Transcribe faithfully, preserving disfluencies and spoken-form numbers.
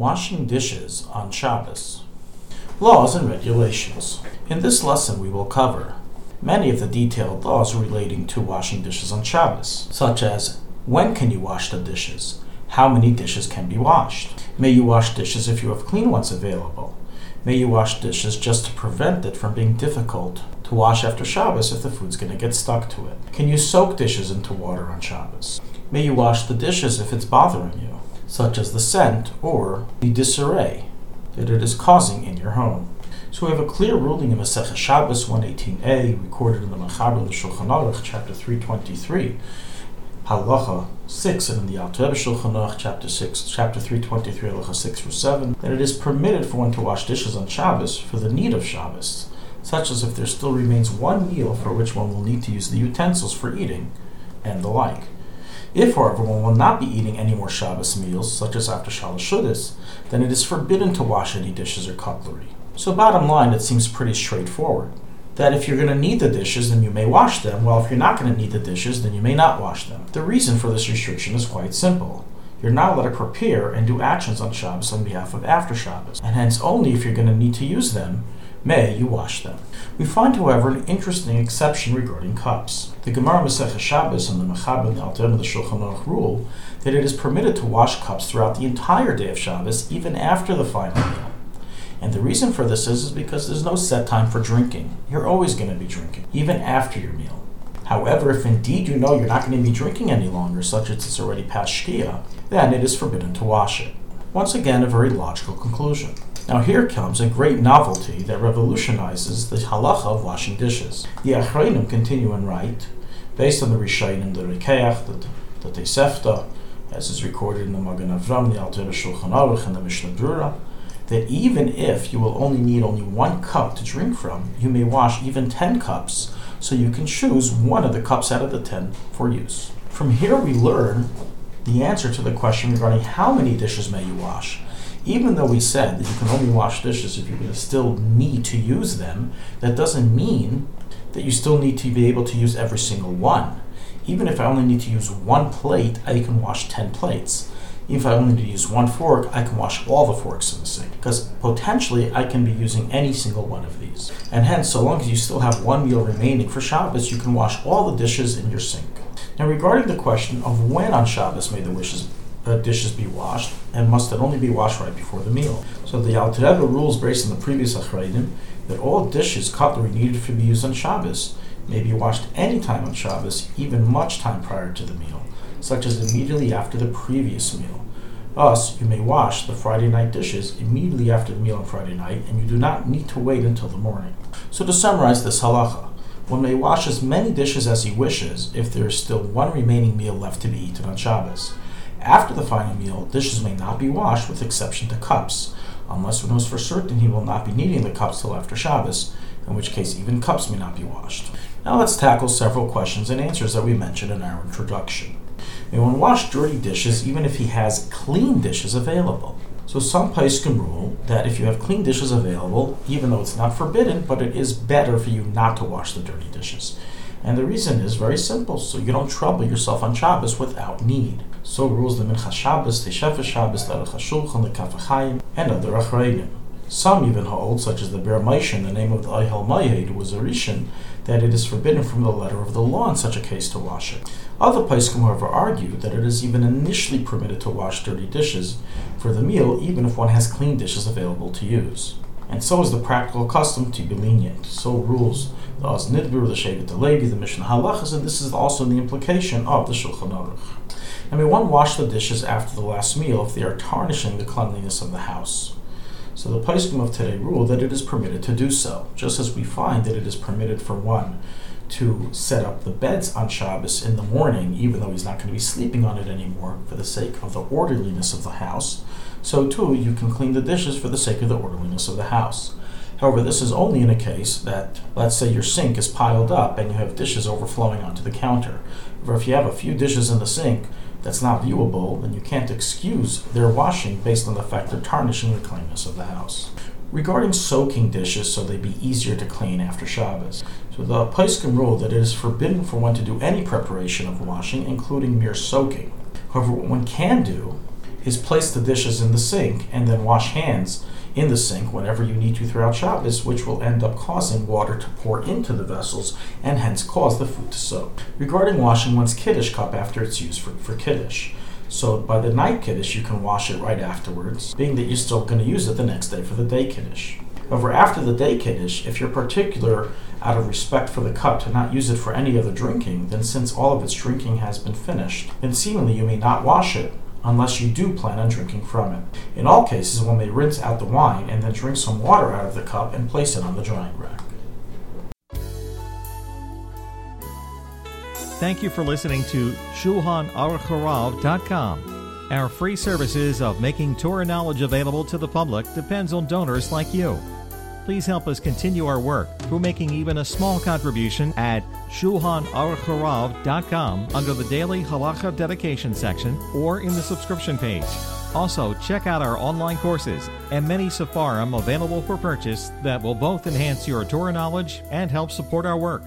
washing dishes on Shabbos. Laws and regulations. In this lesson we will cover many of the detailed laws relating to washing dishes on Shabbos, such as when can you wash the dishes, how many dishes can be washed, may you wash dishes if you have clean ones available, may you wash dishes just to prevent it from being difficult to wash after Shabbos if the food's going to get stuck to it, can you soak dishes into water on Shabbos, may you wash the dishes if it's bothering you, such as the scent or the disarray that it is causing in your home. So we have a clear ruling in Maseche Shabbos one eighteen a, recorded in the Mechaber, the Shulchan Aruch, chapter three twenty-three, Halacha six, and in the Alter Rebbe Shulchan Aruch, chapter six, chapter three twenty-three, Halacha six through seven, that it is permitted for one to wash dishes on Shabbos for the need of Shabbos, such as if there still remains one meal for which one will need to use the utensils for eating, and the like. If, however, one will not be eating any more Shabbos meals, such as after Shalashudas, then it is forbidden to wash any dishes or cutlery. So bottom line, it seems pretty straightforward, that if you're going to need the dishes, then you may wash them, while if you're not going to need the dishes, then you may not wash them. The reason for this restriction is quite simple. You're not allowed to prepare and do actions on Shabbos on behalf of after Shabbos, and hence only if you're going to need to use them, may you wash them. We find, however, an interesting exception regarding cups. The Gemara Maseche Shabbos and the Mechaber and the Alter Rebbe of the Shulchan Aruch rule that it is permitted to wash cups throughout the entire day of Shabbos, even after the final meal. And the reason for this is, is because there's no set time for drinking. You're always going to be drinking, even after your meal. However, if indeed you know you're not going to be drinking any longer, such as it's already past Shkia, then it is forbidden to wash it. Once again, a very logical conclusion. Now here comes a great novelty that revolutionizes the halacha of washing dishes. The Acharonim continue and write, based on the Rishaynim, the Rekeach, the Tete Sefta, as is recorded in the Magen Avraham, the Alter Rebbe Shulchan Aruch, and the Mishnah Brura, that even if you will only need only one cup to drink from, you may wash even ten cups, so you can choose one of the cups out of the ten for use. From here we learn the answer to the question regarding how many dishes may you wash. Even though we said that you can only wash dishes if you're going to still need to use them, that doesn't mean that you still need to be able to use every single one. Even if I only need to use one plate, I can wash ten plates. If I only need to use one fork, I can wash all the forks in the sink, because potentially I can be using any single one of these. And hence, so long as you still have one meal remaining for Shabbos, you can wash all the dishes in your sink. Now regarding the question of when on Shabbos may the wishes, uh, dishes be washed, and must it only be washed right before the meal? So the Alter Rebbe rules based on the previous Acharonim that all dishes, cutlery needed to be used on Shabbos may be washed any time on Shabbos, even much time prior to the meal, such as immediately after the previous meal. Thus, you may wash the Friday night dishes immediately after the meal on Friday night, and you do not need to wait until the morning. So to summarize this halacha, one may wash as many dishes as he wishes if there is still one remaining meal left to be eaten on Shabbos. After the final meal, dishes may not be washed with exception to cups, unless one knows for certain he will not be needing the cups till after Shabbos, in which case even cups may not be washed. Now let's tackle several questions and answers that we mentioned in our introduction. May one wash dirty dishes even if he has clean dishes available? So some poskim rule that if you have clean dishes available, even though it's not forbidden, but it is better for you not to wash the dirty dishes. And the reason is very simple, so you don't trouble yourself on Shabbos without need. So rules the Mincha Shabbos, the Shefesh Shabbos, the L'Alecha Shulchan, the Kafachayim, and other Acharonim. Some even hold, such as the Bear Meishin, the name of the Ayhal Mayyad, who was a Rishon, that it is forbidden from the letter of the law in such a case to wash it. Other poskim, however, argue that it is even initially permitted to wash dirty dishes for the meal, even if one has clean dishes available to use. And so is the practical custom to be lenient. So rules the Oz Nidbir, the Shevet, the Mishnah Halachas, and this is also the implication of the Shulchan Aruch. And may one wash the dishes after the last meal if they are tarnishing the cleanliness of the house. So the poskim of today rule that it is permitted to do so, just as we find that it is permitted for one to set up the beds on Shabbos in the morning, even though he's not going to be sleeping on it anymore for the sake of the orderliness of the house. So too, you can clean the dishes for the sake of the orderliness of the house. However, this is only in a case that, let's say your sink is piled up and you have dishes overflowing onto the counter. Or if you have a few dishes in the sink that's not viewable, then you can't excuse their washing based on the fact they're tarnishing the cleanliness of the house. Regarding soaking dishes so they be easier to clean after Shabbos, so the poskim rule that it is forbidden for one to do any preparation of washing, including mere soaking. However, what one can do is place the dishes in the sink and then wash hands in the sink whenever you need to throughout Shabbos, which will end up causing water to pour into the vessels and hence cause the food to soak. Regarding washing one's Kiddush cup after it's used for, for Kiddush. So by the night Kiddush, you can wash it right afterwards, being that you're still going to use it the next day for the day Kiddush. However, after the day Kiddush, if you're particular out of respect for the cup to not use it for any other drinking, then since all of its drinking has been finished, then seemingly you may not wash it unless you do plan on drinking from it. In all cases, one may rinse out the wine and then drink some water out of the cup and place it on the drying rack. Thank you for listening to Shulchan Aruch Harav dot com. Our free services of making Torah knowledge available to the public depends on donors like you. Please help us continue our work through making even a small contribution at Shulchan Aruch Harav dot com under the Daily Halacha Dedication section or in the subscription page. Also, check out our online courses and many Sefarim available for purchase that will both enhance your Torah knowledge and help support our work.